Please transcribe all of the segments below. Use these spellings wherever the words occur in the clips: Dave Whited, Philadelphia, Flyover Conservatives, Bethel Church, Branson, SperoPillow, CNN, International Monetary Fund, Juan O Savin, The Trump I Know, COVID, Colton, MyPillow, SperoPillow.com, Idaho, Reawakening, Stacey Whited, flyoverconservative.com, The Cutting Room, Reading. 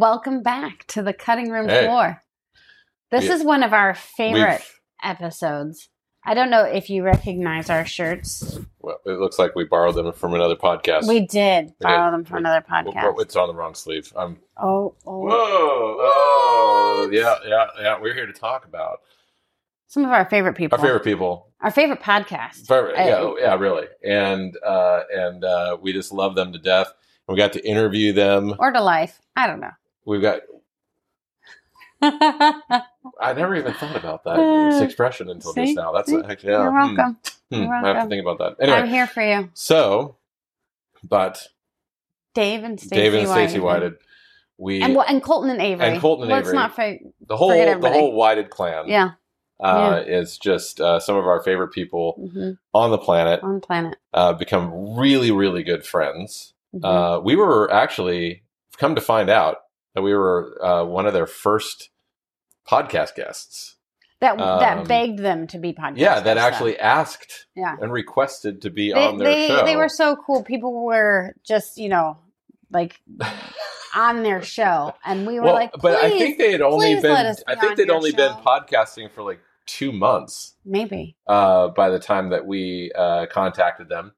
Welcome back to the Cutting Room Floor. This is one of our favorite episodes. I don't know if you recognize our shirts. Well, it looks like we borrowed them from another podcast. We did borrow them from another podcast. It's on the wrong sleeve. Yeah. We're here to talk about some of our favorite people. Our favorite people. Our favorite podcast. Really. And we just love them to death. We got to interview them. Or to life. I don't know. We've got... I never even thought about that expression until just now. That's actually, yeah. You're welcome. You're welcome. I have to think about that. Anyway, I'm here for you. So, but Dave and Stacey Whited, and Colton and Avery, Let's not forget the whole Whited clan. Yeah. Is just some of our favorite people on the planet. Become really, really good friends. We were actually come to find out that we were one of their first podcast guests that begged them to be podcast. Yeah, that actually asked and requested to be on their show. They were so cool. People were just on their show, and we were but I think they had only been. I think they'd only been podcasting for 2 months, maybe. By the time that we contacted them,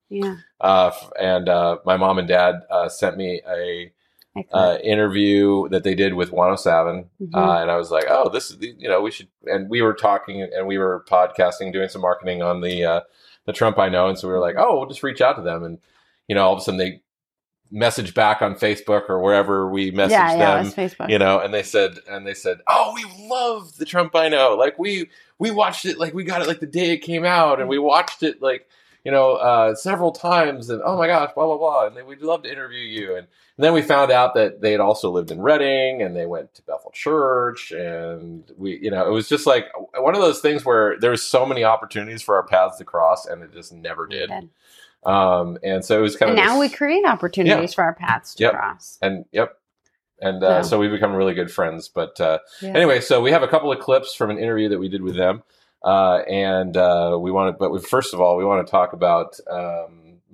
and my mom and dad sent me a interview that they did with Juan O Savin, and I was like, "Oh, this is we should." And we were talking, and we were podcasting, doing some marketing on the Trump I Know, and so we were like, "Oh, we'll just reach out to them," and all of a sudden they message back on Facebook or wherever we messaged them, it was Facebook. And they said, "Oh, we love the Trump I Know. We watched it, we got it the day it came out, and we watched it several times, and oh my gosh, blah blah blah, and we'd love to interview you." And then we found out that they had also lived in Reading, and they went to Bethel Church, and we, it was just one of those things where there was so many opportunities for our paths to cross, and it just never did. And so it was we create opportunities for our paths to cross. So we've become really good friends. But anyway, so we have a couple of clips from an interview that we did with them, we want to talk about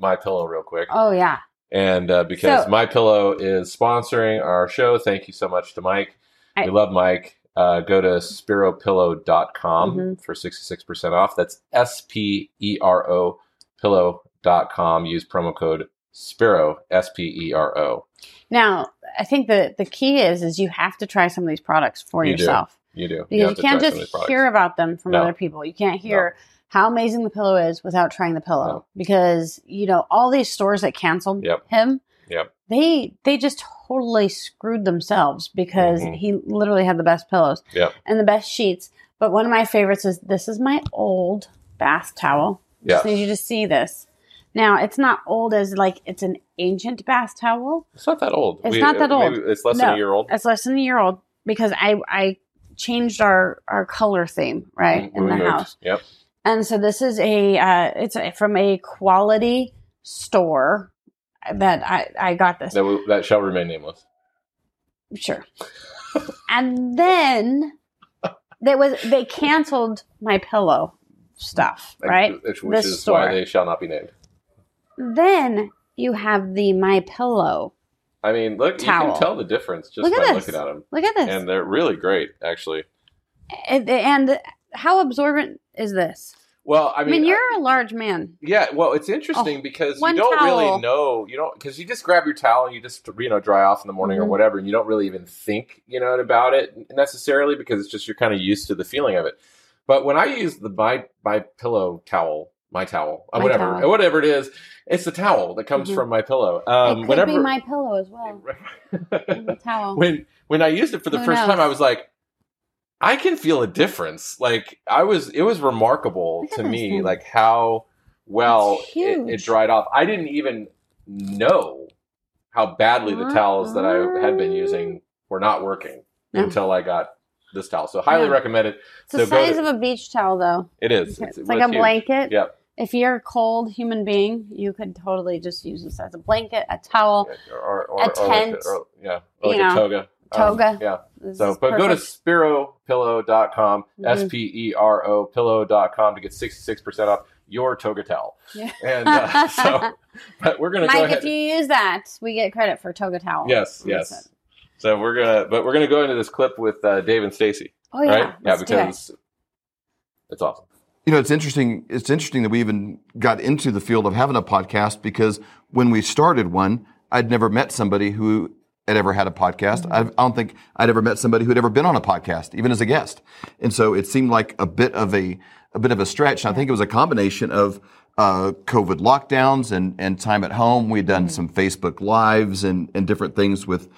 MyPillow real quick. Oh yeah, and because MyPillow is sponsoring our show, thank you so much to Mike. We love Mike. Go to SperoPillow.com for 66% off. That's SPERO Pillow.com. Use promo code Spero, SPERO. Now, I think the key is you have to try some of these products for yourself. You do. Because you can't just hear about them from other people. You can't hear how amazing the pillow is without trying the pillow. No. Because, all these stores that canceled him, they just totally screwed themselves because he literally had the best pillows and the best sheets. But one of my favorites is, this is my old bath towel. I just need you to see this. Now, it's not old as it's an ancient bath towel. It's not that old. It's not that old. It's less than a year old. It's less than a year old because I changed our color theme, right, in the house. Yep. And so this is from a quality store that I got this. That shall remain nameless. Sure. And then they canceled MyPillow stuff, right? Which is why they shall not be named. Then you have the MyPillow. I mean, look, you can tell the difference just by looking at them. Look at this. And they're really great, actually. And how absorbent is this? Well, I mean, you're a large man. Yeah, well, it's interesting because you don't really know. Because you just grab your towel and you just, dry off in the morning or whatever, and you don't really even think, about it necessarily because it's just you're kind of used to the feeling of it. But when I use the MyPillow towel, whatever it is, it's the towel that comes from MyPillow. It could be MyPillow as well. The towel. When I used it for the first time, I was like, I can feel a difference. It was remarkable to me, thing. How well it dried off. I didn't even know how badly the towels that I had been using were not working until I got this towel. So highly recommend it. It's the size of a beach towel, though. It is. It's like a blanket. Yeah. If you're a cold human being, you could totally just use this as a blanket, a towel, or a tent. A toga. Yeah. But go to SperoPillow.com, SPERO Pillow.com to get 66% off your toga towel. Yeah. And but we're going to go ahead. Mike, if you use that, we get credit for toga towel. Yes. So we're gonna go into this clip with Dave and Stacey. Oh yeah, right? Yeah, because it's awesome. You know, it's interesting. It's interesting that we even got into the field of having a podcast, because when we started one, I'd never met somebody who had ever had a podcast. Mm-hmm. I don't think I'd ever met somebody who had ever been on a podcast, even as a guest. And so it seemed like a bit of a stretch. And I think it was a combination of COVID lockdowns and time at home. We'd done some Facebook Lives and different things with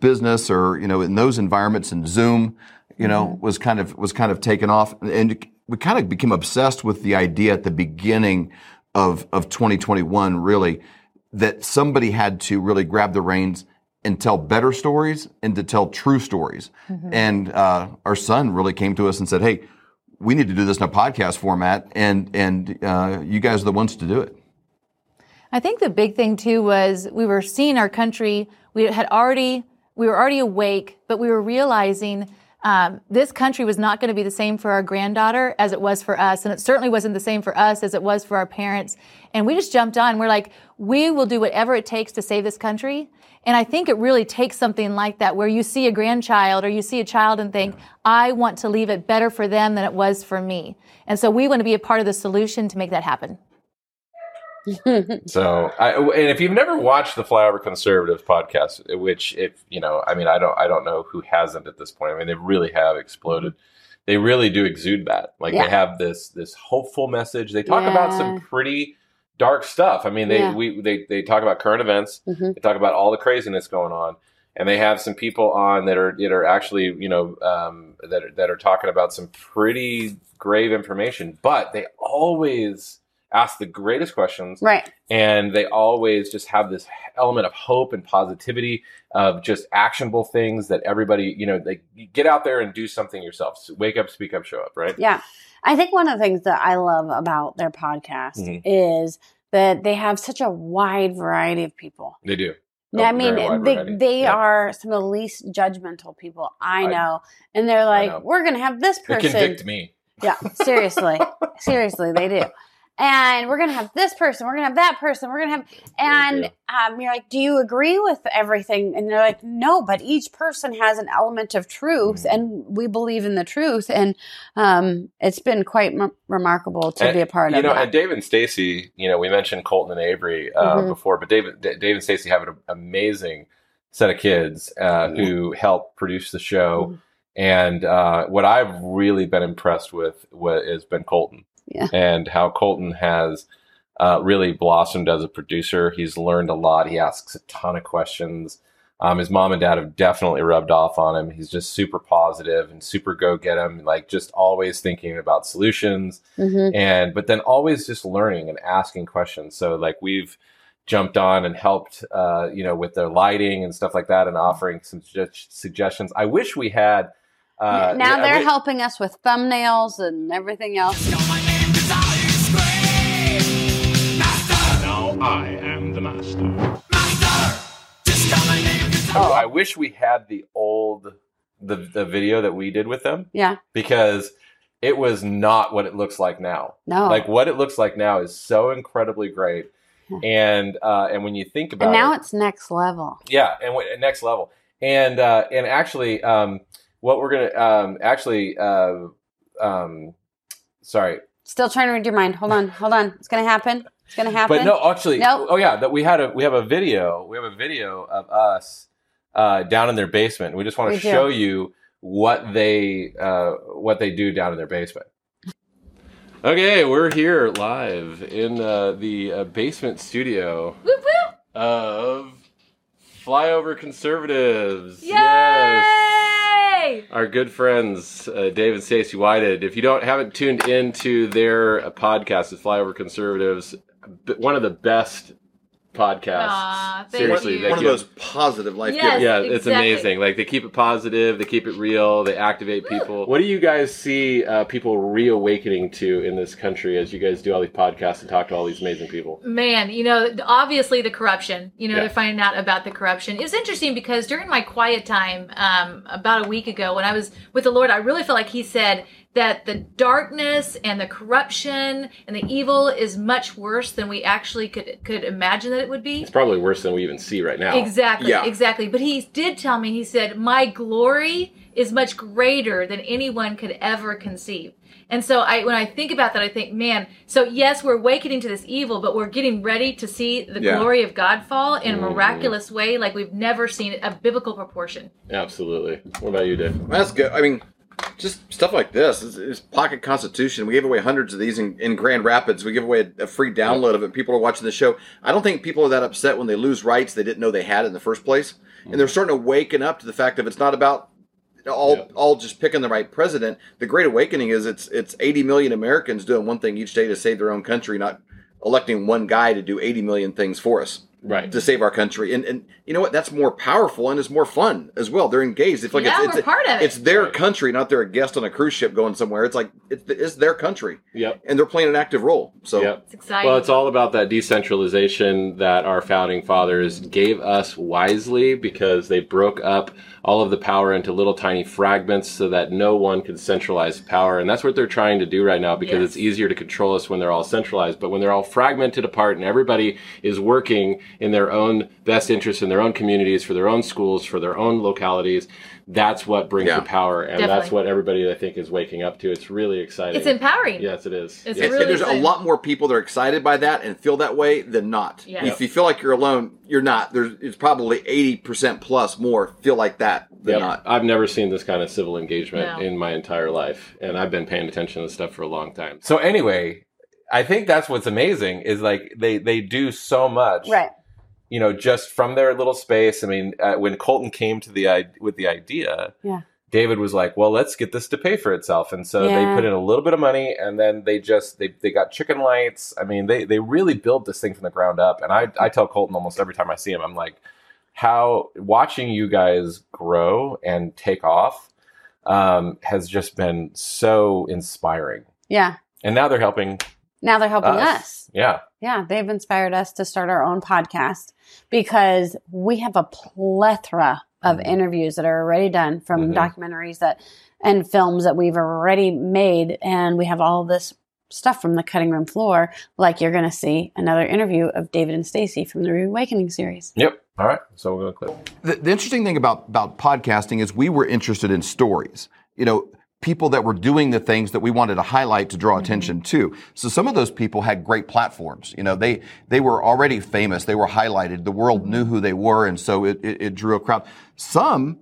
business, or, you know, in those environments, and Zoom, you know, was kind of taken off. And we kind of became obsessed with the idea at the beginning of 2021, really, that somebody had to really grab the reins and tell better stories and to tell true stories. Mm-hmm. And our son really came to us and said, "Hey, we need to do this in a podcast format, and you guys are the ones to do it." I think the big thing too was we were seeing our country. We were already awake, but we were realizing this country was not going to be the same for our granddaughter as it was for us, and it certainly wasn't the same for us as it was for our parents. And we just jumped on. We're like, we will do whatever it takes to save this country. And I think it really takes something like that, where you see a grandchild or you see a child and think, I want to leave it better for them than it was for me. And so we want to be a part of the solution to make that happen. And if you've never watched the Flyover Conservatives podcast, which, if you know, I mean, I don't know who hasn't at this point. I mean, they really have exploded. They really do exude that. Like they have this hopeful message. They talk about some pretty dark stuff. I mean, they talk about current events. Mm-hmm. They talk about all the craziness going on, and they have some people on that are actually, you know, that are talking about some pretty grave information. But they always ask the greatest questions, right? And they always just have this element of hope and positivity, of just actionable things that everybody, you know, they get out there and do something yourself. So wake up, speak up, show up, right? Yeah. I think one of the things that I love about their podcast is that they have such a wide variety of people. They do. I mean, they are some of the least judgmental people I know. And they're like, we're going to have this person. They convict me. Yeah, seriously. Seriously, they do. And we're going to have this person. We're going to have that person. We're going to have, and you're like, do you agree with everything? And they're like, no, but each person has an element of truth, and we believe in the truth. And it's been quite remarkable to be a part of. You know, that. And Dave and Stacey, you know, we mentioned Colton and Avery before, but Dave and Stacey have an amazing set of kids who help produce the show. Mm-hmm. And what I've really been impressed with has been Colton. Yeah. And how Colton has really blossomed as a producer. He's learned a lot. He asks a ton of questions. His mom and dad have definitely rubbed off on him. He's just super positive and super go-get-em, like just always thinking about solutions, but then always just learning and asking questions. So like we've jumped on and helped, with their lighting and stuff like that, and offering some suggestions. I wish we had. Now they're helping us with thumbnails and everything else. I am the master. Just call my name. I wish we had the video that we did with them. Yeah. Because it was not what it looks like now. No. Like what it looks like now is so incredibly great. And when you think about it. And now it's next level. Yeah. And next level. And actually, what we're going to, sorry. Still trying to read your mind. Hold on. It's going to happen. But no, actually, nope. Oh yeah, that we have a video of us down in their basement. We just want to show you what they do down in their basement. Okay, we're here live in the basement studio of Flyover Conservatives. Yay! Yes. Our good friends Dave and Stacey Whited. If you haven't tuned into their podcast, it's Flyover Conservatives. One of the best podcasts. Seriously, one of those positive life givers. Yeah, exactly. It's amazing. Like they keep it positive, they keep it real, they activate people. What do you guys see people reawakening to in this country as you guys do all these podcasts and talk to all these amazing people? Man, you know, obviously the corruption. You know, they're finding out about the corruption. It's interesting because during my quiet time about a week ago when I was with the Lord, I really felt like He said, that the darkness and the corruption and the evil is much worse than we actually could imagine that it would be. It's probably worse than we even see right now. Exactly, yeah. Exactly. But he did tell me, he said, my glory is much greater than anyone could ever conceive. And so when I think about that, I think, man, so yes, we're awakening to this evil, but we're getting ready to see the glory of God fall in a miraculous way like we've never seen, a biblical proportion. Absolutely. What about you, Dave? That's good. I mean, just stuff like this. It's Pocket Constitution. We gave away hundreds of these in Grand Rapids. We give away a free download of it. People are watching the show. I don't think people are that upset when they lose rights they didn't know they had in the first place. And they're starting to waken up to the fact that it's not about all just picking the right president. The Great Awakening is it's 80 million Americans doing one thing each day to save their own country, not electing one guy to do 80 million things for us. Right. To save our country. And you know what? That's more powerful and it's more fun as well. They're engaged. It's like it's part of it. It's their country, not they're a guest on a cruise ship going somewhere. It's like it's their country. Yep. And they're playing an active role. So it's exciting. Well, it's all about that decentralization that our founding fathers gave us wisely, because they broke up all of the power into little tiny fragments so that no one could centralize power. And that's what they're trying to do right now, because it's easier to control us when they're all centralized. But when they're all fragmented apart and everybody is working in their own best interests, in their own communities, for their own schools, for their own localities, that's what brings the power. And that's what everybody, I think, is waking up to. It's really exciting. It's empowering. Yes, it is. It's really there's exciting. A lot more people that are excited by that and feel that way than not. Yes. If you feel like you're alone, you're not. It's probably 80% plus more feel like that than not. I've never seen this kind of civil engagement in my entire life. And I've been paying attention to this stuff for a long time. So anyway, I think that's what's amazing is like they do so much, right? You know, just from their little space. I mean, when Colton came to with the idea, David was like, "Well, let's get this to pay for itself." And so they put in a little bit of money, and then they got chicken lights. I mean, they really built this thing from the ground up. And I tell Colton almost every time I see him, I'm like, "How watching you guys grow and take off has just been so inspiring." Yeah, and now they're helping. Now they're helping us. Yeah. Yeah. They've inspired us to start our own podcast, because we have a plethora of interviews that are already done from documentaries and films that we've already made. And we have all this stuff from the cutting room floor. Like you're going to see another interview of David and Stacey from the Reawakening series. Yep. All right. So we'll go clip. The interesting thing about podcasting is we were interested in stories. You know, people that were doing the things that we wanted to highlight to draw attention to. So some of those people had great platforms. You know, they were already famous. They were highlighted. The world knew who they were, and so it drew a crowd. Some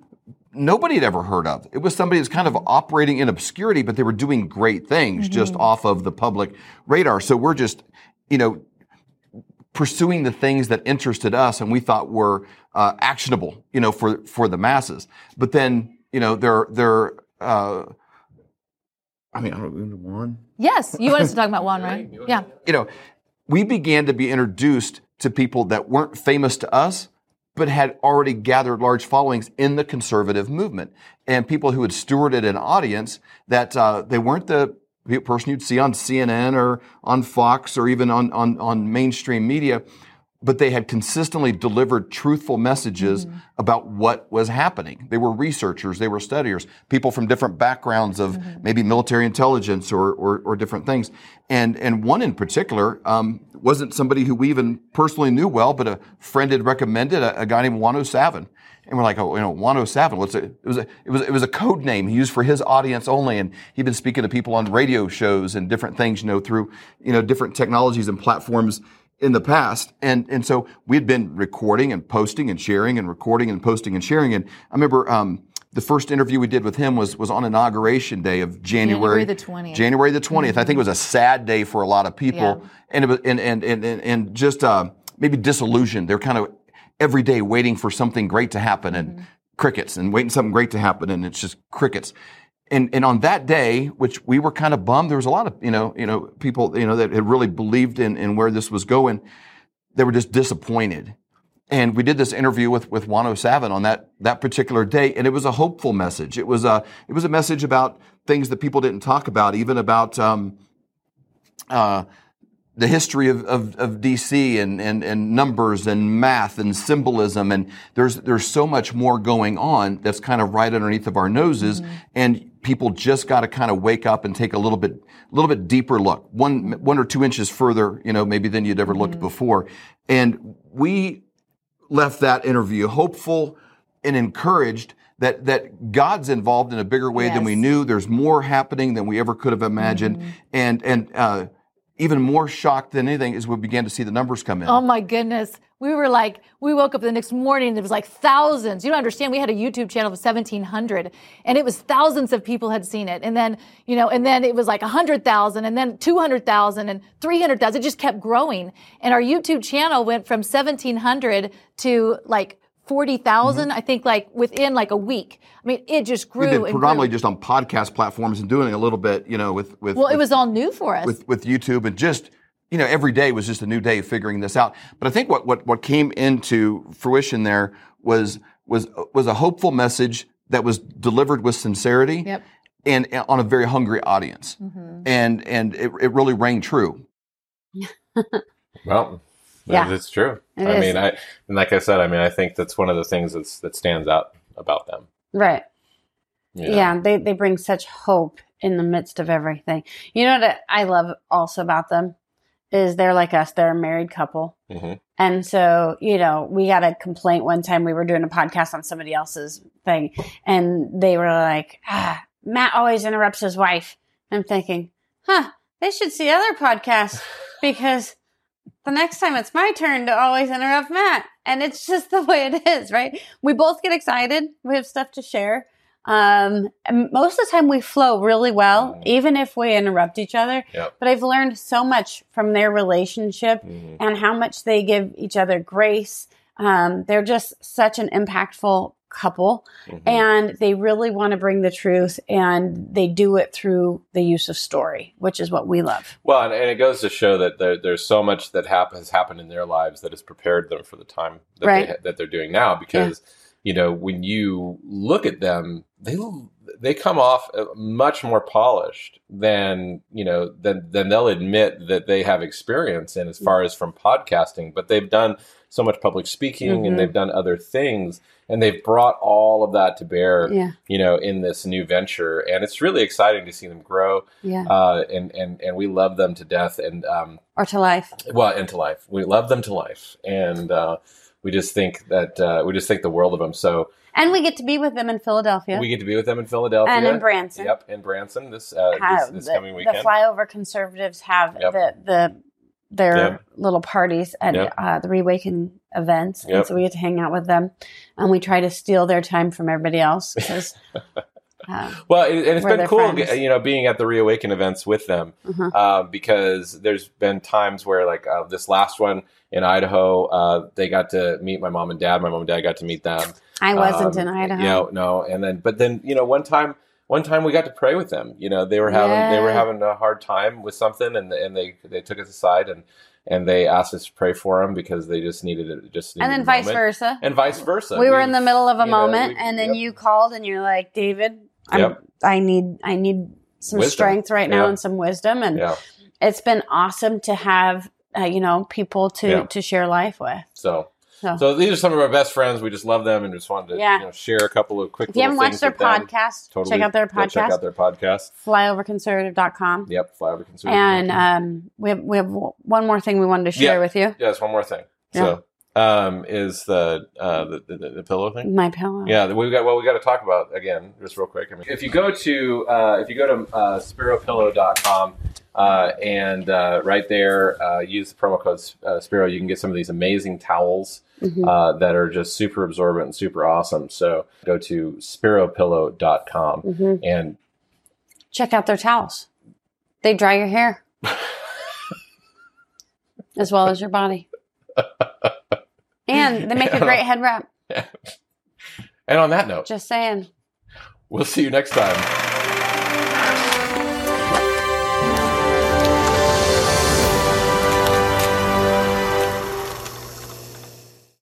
nobody had ever heard of. It was somebody that's kind of operating in obscurity, but they were doing great things just off of the public radar. So we're just, you know, pursuing the things that interested us and we thought were actionable, you know, for the masses. But then, you know, I don't know, Juan? Yes, you wanted to talk about Juan, right? Yeah. You know, we began to be introduced to people that weren't famous to us, but had already gathered large followings in the conservative movement, and people who had stewarded an audience that they weren't the person you'd see on CNN or on Fox or even on mainstream media, but they had consistently delivered truthful messages about what was happening. They were researchers, they were studiers, people from different backgrounds of maybe military intelligence or different things. And one in particular wasn't somebody who we even personally knew well, but a friend had recommended a guy named Juan O Savin. And we're like, oh, you know, Juan O Savin. It was a code name he used for his audience only, and he'd been speaking to people on radio shows and different things, you know, through, you know, different technologies and platforms in the past. And so we had been recording and posting and sharing and recording and posting and sharing. And I remember the first interview we did with him was on Inauguration Day of January the 20th. I think it was a sad day for a lot of people. Yeah. And it was and just maybe disillusioned. They're kind of every day waiting for something great to happen and crickets, and waiting something great to happen, and it's just crickets. And on that day, which we were kind of bummed, there was a lot of, you know, people, you know, that had really believed in where this was going. They were just disappointed. And we did this interview with Juan O Savin on that particular day, and it was a hopeful message. It was a message about things that people didn't talk about, even about the history of DC and numbers and math and symbolism, and there's so much more going on that's kind of right underneath of our noses, mm-hmm. and people just got to kind of wake up and take a little bit deeper look, one or two inches further, maybe than you'd ever looked mm-hmm. before. And we left that interview hopeful and encouraged that God's involved in a bigger way yes. than we knew. There's more happening than we ever could have imagined, mm-hmm. and even more shocked than anything is we began to see the numbers come in. Oh my goodness. We woke up the next morning and it was like thousands. You don't understand. We had a YouTube channel of 1,700 and it was thousands of people had seen it. And then, and then it was like 100,000 and then 200,000 and 300,000. It just kept growing. And our YouTube channel went from 1,700 to like 40,000, mm-hmm. I think, like within like a week. I mean, it just grew. We've been predominantly just on podcast platforms and doing a little bit, it was all new for us with YouTube, and just every day was just a new day of figuring this out. But I think what came into fruition there was a hopeful message that was delivered with sincerity, yep. and on a very hungry audience, mm-hmm. and it really rang true. Well. Yeah. It's true. I mean, I think that's one of the things that stands out about them. Right. Yeah. They bring such hope in the midst of everything. You know what I love also about them is they're like us. They're a married couple. Mm-hmm. And so, we got a complaint one time. We were doing a podcast on somebody else's thing, and they were like, Matt always interrupts his wife. I'm thinking, they should see other podcasts because... the next time it's my turn to always interrupt Matt. And it's just the way it is, right? We both get excited. We have stuff to share. And most of the time we flow really well, even if we interrupt each other. Yep. But I've learned so much from their relationship mm-hmm. and how much they give each other grace. They're just such an impactful couple. Mm-hmm. And they really want to bring the truth, and they do it through the use of story, which is what we love. Well, and it goes to show that there's so much that has happened in their lives that has prepared them for the time that, right. that they're doing now. Because, when you look at them, they come off much more polished than they'll admit that they have experience in as far as from podcasting. But they've done so much public speaking mm-hmm. and they've done other things, and they've brought all of that to bear, in this new venture. And it's really exciting to see them grow. Yeah. And we love them to death or to life. Well, and to life. We love them to life. And, we just think the world of them. So, and we get to be with them in Philadelphia. And in Branson. Yep, in Branson this coming weekend. The Flyover Conservatives have their little parties at the Reawakening events, and so we get to hang out with them. And we try to steal their time from everybody else. And it's been cool, being at the Reawaken events with them, uh-huh. Because there's been times where, like this last one in Idaho, they got to meet my mom and dad. My mom and dad got to meet them. I wasn't in Idaho. No. But then, one time we got to pray with them. They were having a hard time with something, and they took us aside and they asked us to pray for them because they just needed it. And vice versa. We were in the middle of a moment, and then you called and you're like, David, I need some wisdom. Strength right now and some wisdom, and it's been awesome to have people to share life with. So these are some of our best friends. We just love them and just wanted to share a couple of quick things. If you haven't watched their podcast, check out their podcast. flyoverconservative.com. Yep, flyoverconservative.com. And we have one more thing we wanted to share with you. Yes, one more thing. Yeah. So is the pillow thing? My pillow. Yeah, we got to talk about again just real quick. I mean, if you go to SperoPillow.com. Right there, use the promo code Spiro. You can get some of these amazing towels mm-hmm. That are just super absorbent and super awesome. So go to SperoPillow.com mm-hmm. and check out their towels. They dry your hair as well as your body. And they make a great head wrap. And on that note, just saying, we'll see you next time.